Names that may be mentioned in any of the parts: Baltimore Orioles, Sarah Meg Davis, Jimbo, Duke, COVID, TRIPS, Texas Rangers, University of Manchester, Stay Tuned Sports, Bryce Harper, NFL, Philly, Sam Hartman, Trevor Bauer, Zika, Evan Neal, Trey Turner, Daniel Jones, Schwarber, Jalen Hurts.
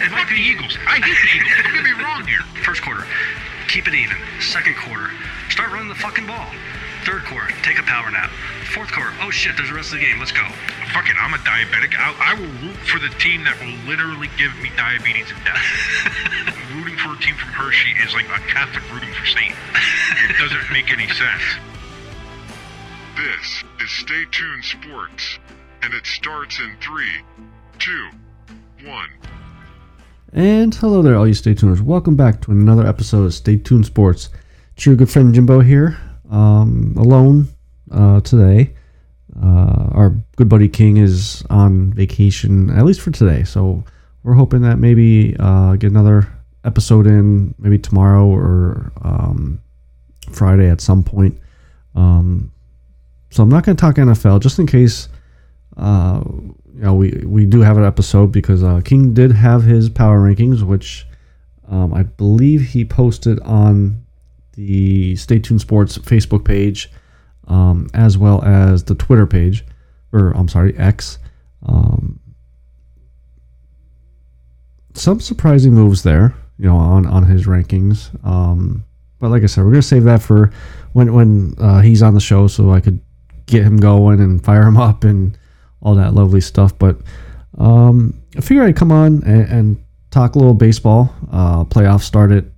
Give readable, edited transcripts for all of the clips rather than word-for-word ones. It might be the Eagles. I hate the Eagles. Don't get me wrong here. First quarter, keep it even. Second quarter, start running the fucking ball. Third quarter, take a power nap. Fourth quarter, oh shit, there's the rest of the game. Let's go. Fuck it, I'm a diabetic. I will root for the team that will literally give me diabetes and death. Rooting for a team from Hershey is like a Catholic rooting for Satan. It doesn't make any sense. This is Stay Tuned Sports, and it starts in 3, 2, 1. And hello there, all you Stay Tuners. Welcome back to another episode of Stay Tuned Sports. It's your good friend Jimbo here, alone today. Our good buddy King is on vacation, at least for today. So we're hoping that maybe get another episode in, maybe tomorrow or Friday at some point. So I'm not going to talk NFL, just in case... you know, we do have an episode because King did have his power rankings, which I believe he posted on the Stay Tuned Sports Facebook page, as well as the Twitter page, or I'm sorry, X. Some surprising moves there, you know, on his rankings. But like I said, we're gonna save that for when he's on the show, so I could get him going and fire him up and all that lovely stuff. But I figured I'd come on and talk a little baseball. Playoffs started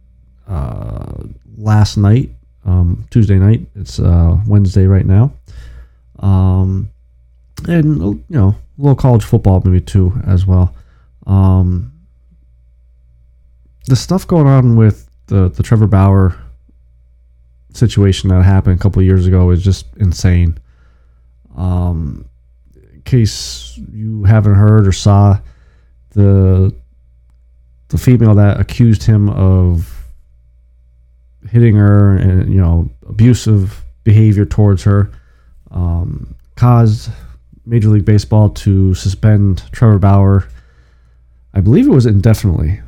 last night, Tuesday night. It's Wednesday right now. And, you know, a little college football maybe too as well. The stuff going on with the Trevor Bauer situation that happened a couple of years ago is just insane. Case you haven't heard or saw, the female that accused him of hitting her and, you know, abusive behavior towards her caused Major League Baseball to suspend Trevor Bauer. I believe it was indefinitely.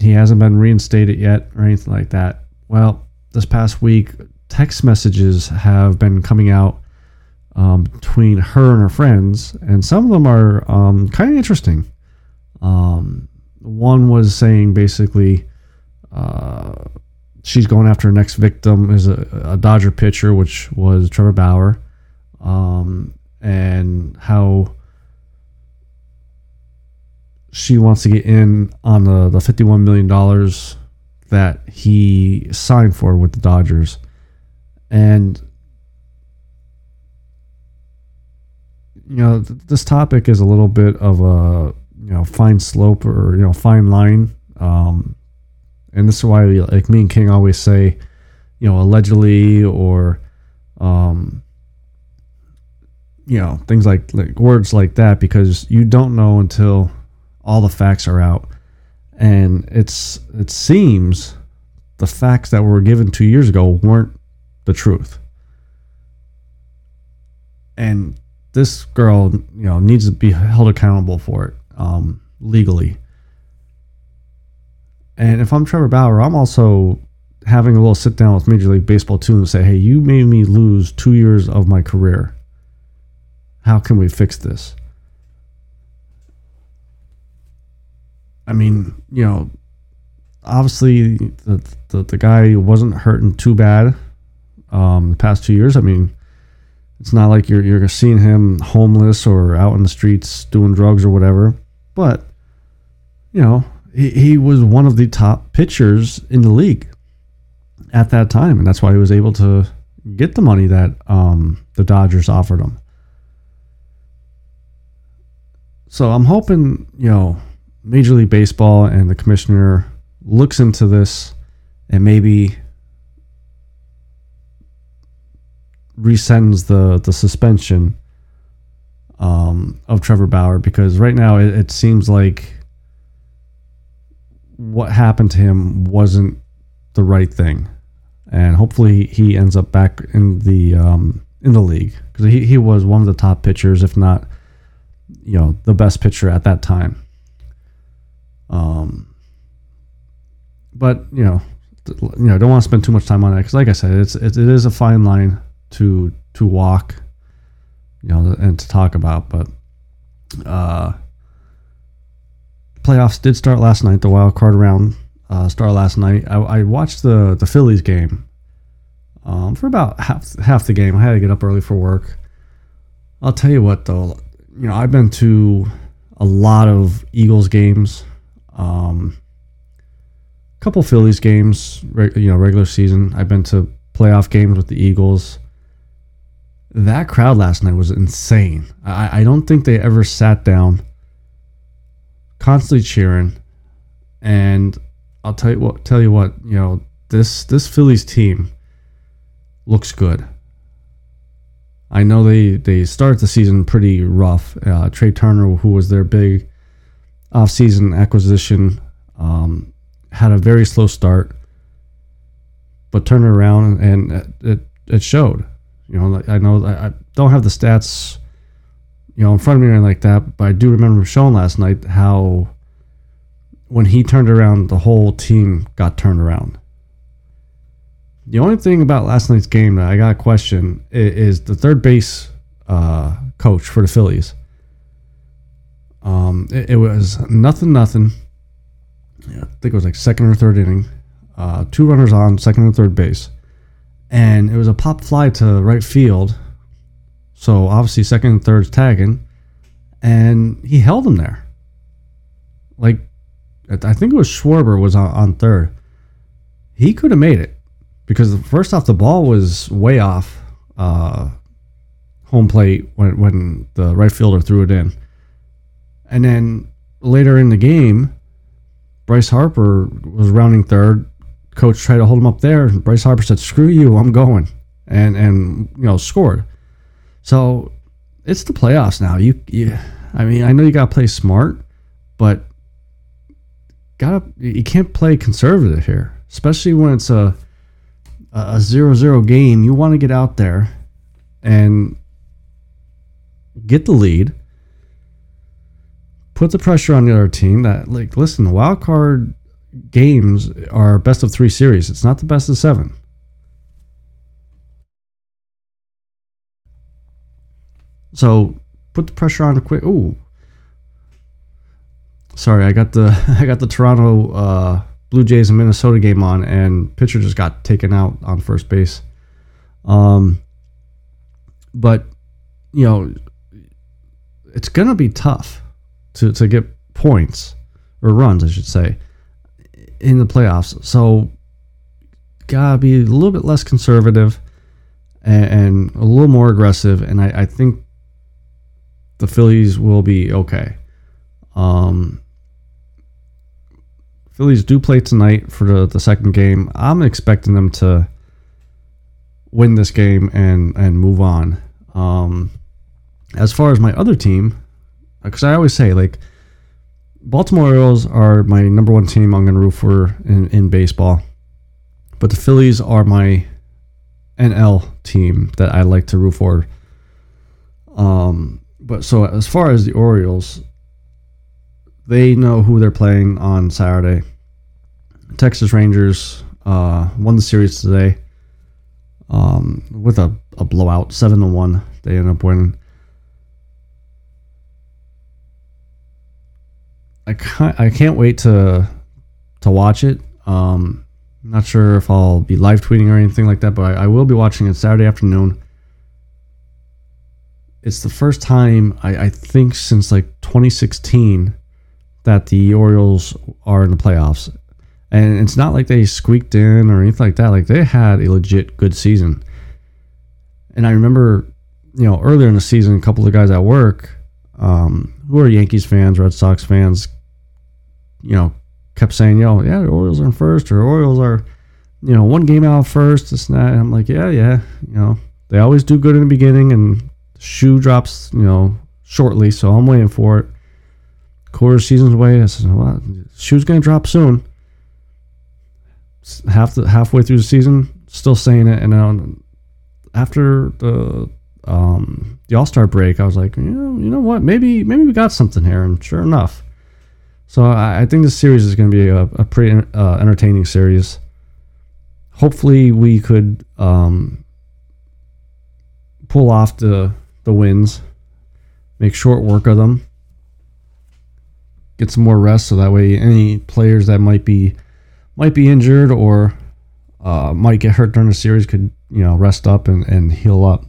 He hasn't been reinstated yet or anything like that. Well, this past week, text messages have been coming out between her and her friends, and some of them are kind of interesting. One was saying basically she's going after her next victim is a Dodger pitcher, which was Trevor Bauer, and how she wants to get in on the $51 million that he signed for with the Dodgers. And you know, this topic is a little bit of a, you know, fine slope or, you know, fine line. And this is why, like, me and King always say, you know, allegedly or, you know, things like words like that, because you don't know until all the facts are out. And it seems the facts that were given 2 years ago weren't the truth. And this girl, you know, needs to be held accountable for it legally. And if I'm Trevor Bauer, I'm also having a little sit down with Major League Baseball too and say, hey, you made me lose 2 years of my career. How can we fix this? I mean, you know, obviously the guy wasn't hurting too bad the past 2 years. I mean, it's not like you're seeing him homeless or out in the streets doing drugs or whatever. But, you know, he was one of the top pitchers in the league at that time. And that's why he was able to get the money that the Dodgers offered him. So I'm hoping, you know, Major League Baseball and the commissioner looks into this and maybe resends the suspension of Trevor Bauer, because right now it seems like what happened to him wasn't the right thing, and hopefully he ends up back in the league, because he was one of the top pitchers, if not, you know, the best pitcher at that time. But you know, don't want to spend too much time on it, because, like I said, it is a fine line to walk, you know, and to talk about. But playoffs did start last night. The wild card round started last night. I watched the Phillies game for about half the game. I had to get up early for work. I'll tell you what, though, you know, I've been to a lot of Eagles games, couple Phillies games, you know, regular season. I've been to playoff games with the Eagles. That crowd last night was insane. I don't think they ever sat down, constantly cheering. And I'll tell you what, you know, this Phillies team looks good. I know they started the season pretty rough. Trey Turner, who was their big offseason acquisition, had a very slow start, but turned around, and it showed. You know, I know I don't have the stats, you know, in front of me or anything like that, but I do remember showing last night how when he turned around, the whole team got turned around. The only thing about last night's game that I got a question is the third base coach for the Phillies. It was nothing. Yeah, I think it was like second or third inning, 2 runners on, second and third base, and it was a pop fly to right field. So obviously second and third's tagging, and he held him there. Like, I think it was Schwarber was on third. He could have made it, because first off, the ball was way off home plate when the right fielder threw it in, and then later in the game, Bryce Harper was rounding third. Coach tried to hold him up there. Bryce Harper said, "Screw you, I'm going," and you know, scored. So it's the playoffs now. You I mean, I know you got to play smart, but you can't play conservative here, especially when it's a 0-0 game. You want to get out there and get the lead. Put the pressure on the other team. That, like, listen, the wild card games are best of 3 series. It's not the best of 7. So put the pressure on quick. Ooh, sorry, I got the Toronto Blue Jays and Minnesota game on, and pitcher just got taken out on first base. But you know, it's gonna be tough to get points, or runs, I should say, in the playoffs. So gotta be a little bit less conservative and a little more aggressive, and I think the Phillies will be okay. Phillies do play tonight for the second game. I'm expecting them to win this game and move on. As far as my other team, because I always say, like, Baltimore Orioles are my number one team I'm going to root for in baseball. But the Phillies are my NL team that I like to root for. But so as far as the Orioles, they know who they're playing on Saturday. Texas Rangers won the series today with a blowout, 7-1. They ended up winning. I can't wait to watch it. Not sure if I'll be live tweeting or anything like that, but I will be watching it Saturday afternoon. It's the first time I think since like 2016 that the Orioles are in the playoffs, and it's not like they squeaked in or anything like that. Like, they had a legit good season. And I remember, you know, earlier in the season, a couple of guys at work who are Yankees fans, Red Sox fans, you know, kept saying, "Yo, yeah, the Orioles are in first," or "Orioles are, you know, one game out first." This and that. And I'm like, yeah, you know, they always do good in the beginning, and shoe drops, you know, shortly. So I'm waiting for it. Quarter season's away. I said, well, shoe's gonna drop soon. Halfway through the season, still saying it. And then after the All-Star break, I was like, you know what? Maybe we got something here. And sure enough. So I think this series is going to be a pretty entertaining series. Hopefully we could pull off the wins, make short work of them, get some more rest, so that way any players that might be injured or might get hurt during the series could, you know, rest up and heal up.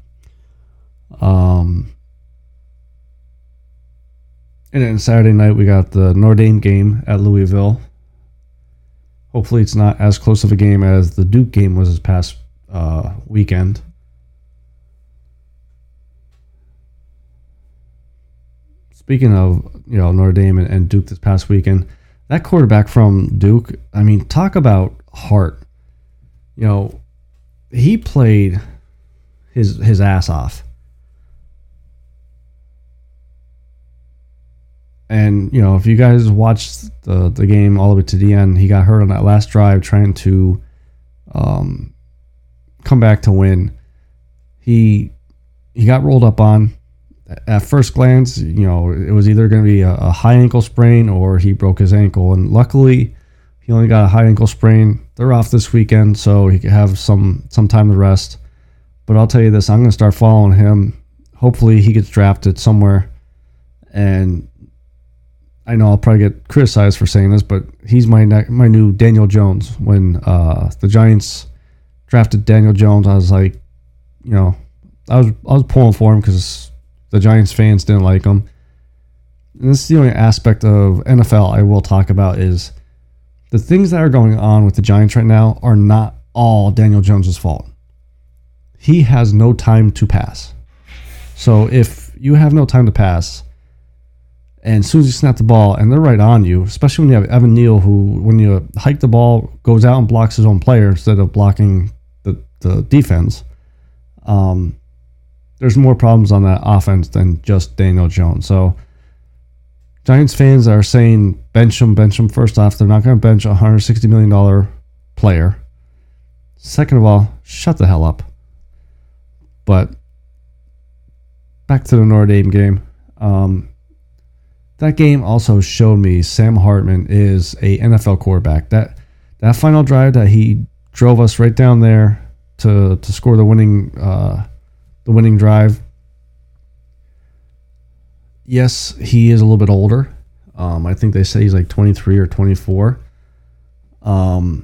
And then Saturday night, we got the Notre Dame game at Louisville. Hopefully it's not as close of a game as the Duke game was this past weekend. Speaking of, you know, Notre Dame and Duke this past weekend, that quarterback from Duke, I mean, talk about heart. You know, he played his ass off. And, you know, if you guys watched the game all the way to the end, he got hurt on that last drive trying to come back to win. He got rolled up on. At first glance, you know, it was either going to be a high ankle sprain or he broke his ankle. And luckily, he only got a high ankle sprain. They're off this weekend, so he could have some time to rest. But I'll tell you this, I'm going to start following him. Hopefully he gets drafted somewhere. And I know I'll probably get criticized for saying this, but he's my new Daniel Jones. When the Giants drafted Daniel Jones, I was like, you know, I was pulling for him because the Giants fans didn't like him. And this is the only aspect of NFL I will talk about, is the things that are going on with the Giants right now are not all Daniel Jones's fault. He has no time to pass. So if you have no time to pass, and as soon as you snap the ball, and they're right on you, especially when you have Evan Neal, who, when you hike the ball, goes out and blocks his own player instead of blocking the defense. There's more problems on that offense than just Daniel Jones. So Giants fans are saying bench him. First off, they're not going to bench a $160 million player. Second of all, shut the hell up. But back to the Notre Dame game. That game also showed me Sam Hartman is a NFL quarterback. That final drive that he drove us right down there to score the winning drive. Yes, he is a little bit older. I think they say he's like 23 or 24. I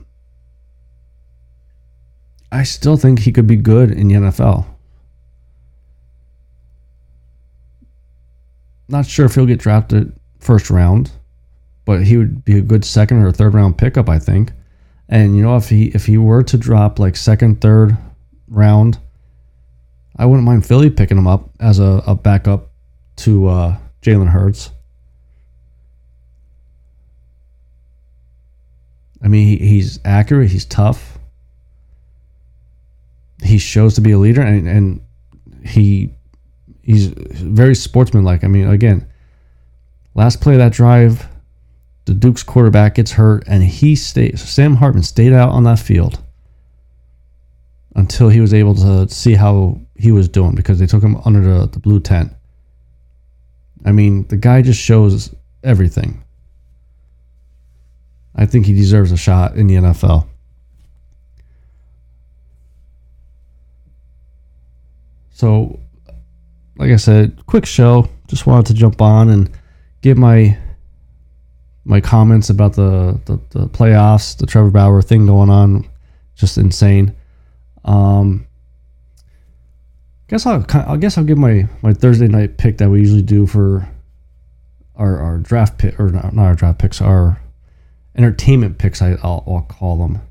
still think he could be good in the NFL. Not sure if he'll get drafted first round, but he would be a good second or third round pickup, I think. And, you know, if he were to drop like second, third round, I wouldn't mind Philly picking him up as a backup to Jalen Hurts. I mean, he's accurate. He's tough. He shows to be a leader, and He's very sportsmanlike. I mean, again, last play of that drive, the Duke's quarterback gets hurt, and Sam Hartman stayed out on that field until he was able to see how he was doing, because they took him under the blue tent. I mean, the guy just shows everything. I think he deserves a shot in the NFL. So, like I said, quick show. Just wanted to jump on and give my comments about the playoffs, the Trevor Bauer thing going on. Just insane. I guess I'll give my Thursday night pick that we usually do for our draft pick, or not our draft picks, our entertainment picks, I'll call them.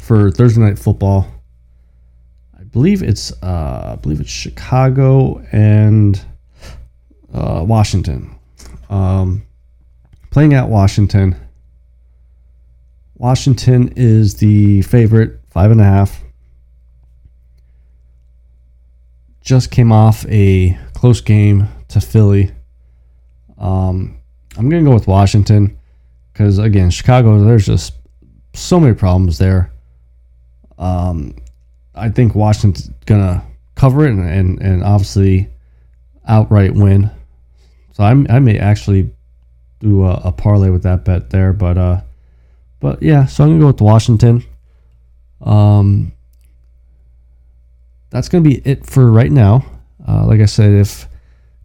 For Thursday night football, I believe it's Chicago and Washington. Playing at Washington. Washington is the favorite, 5.5. Just came off a close game to Philly. I'm going to go with Washington because, again, Chicago, there's just so many problems there. I think Washington's going to cover it and obviously outright win. So I may actually do a parlay with that bet there. But yeah, so I'm going to go with Washington. That's going to be it for right now. Like I said, if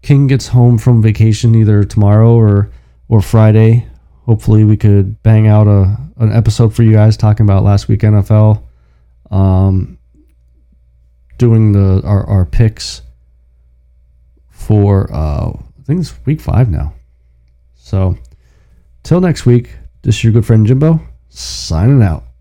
King gets home from vacation either tomorrow or Friday, hopefully we could bang out an episode for you guys talking about last week NFL. Doing our picks for I think it's week 5 now. So till next week, this is your good friend Jimbo signing out.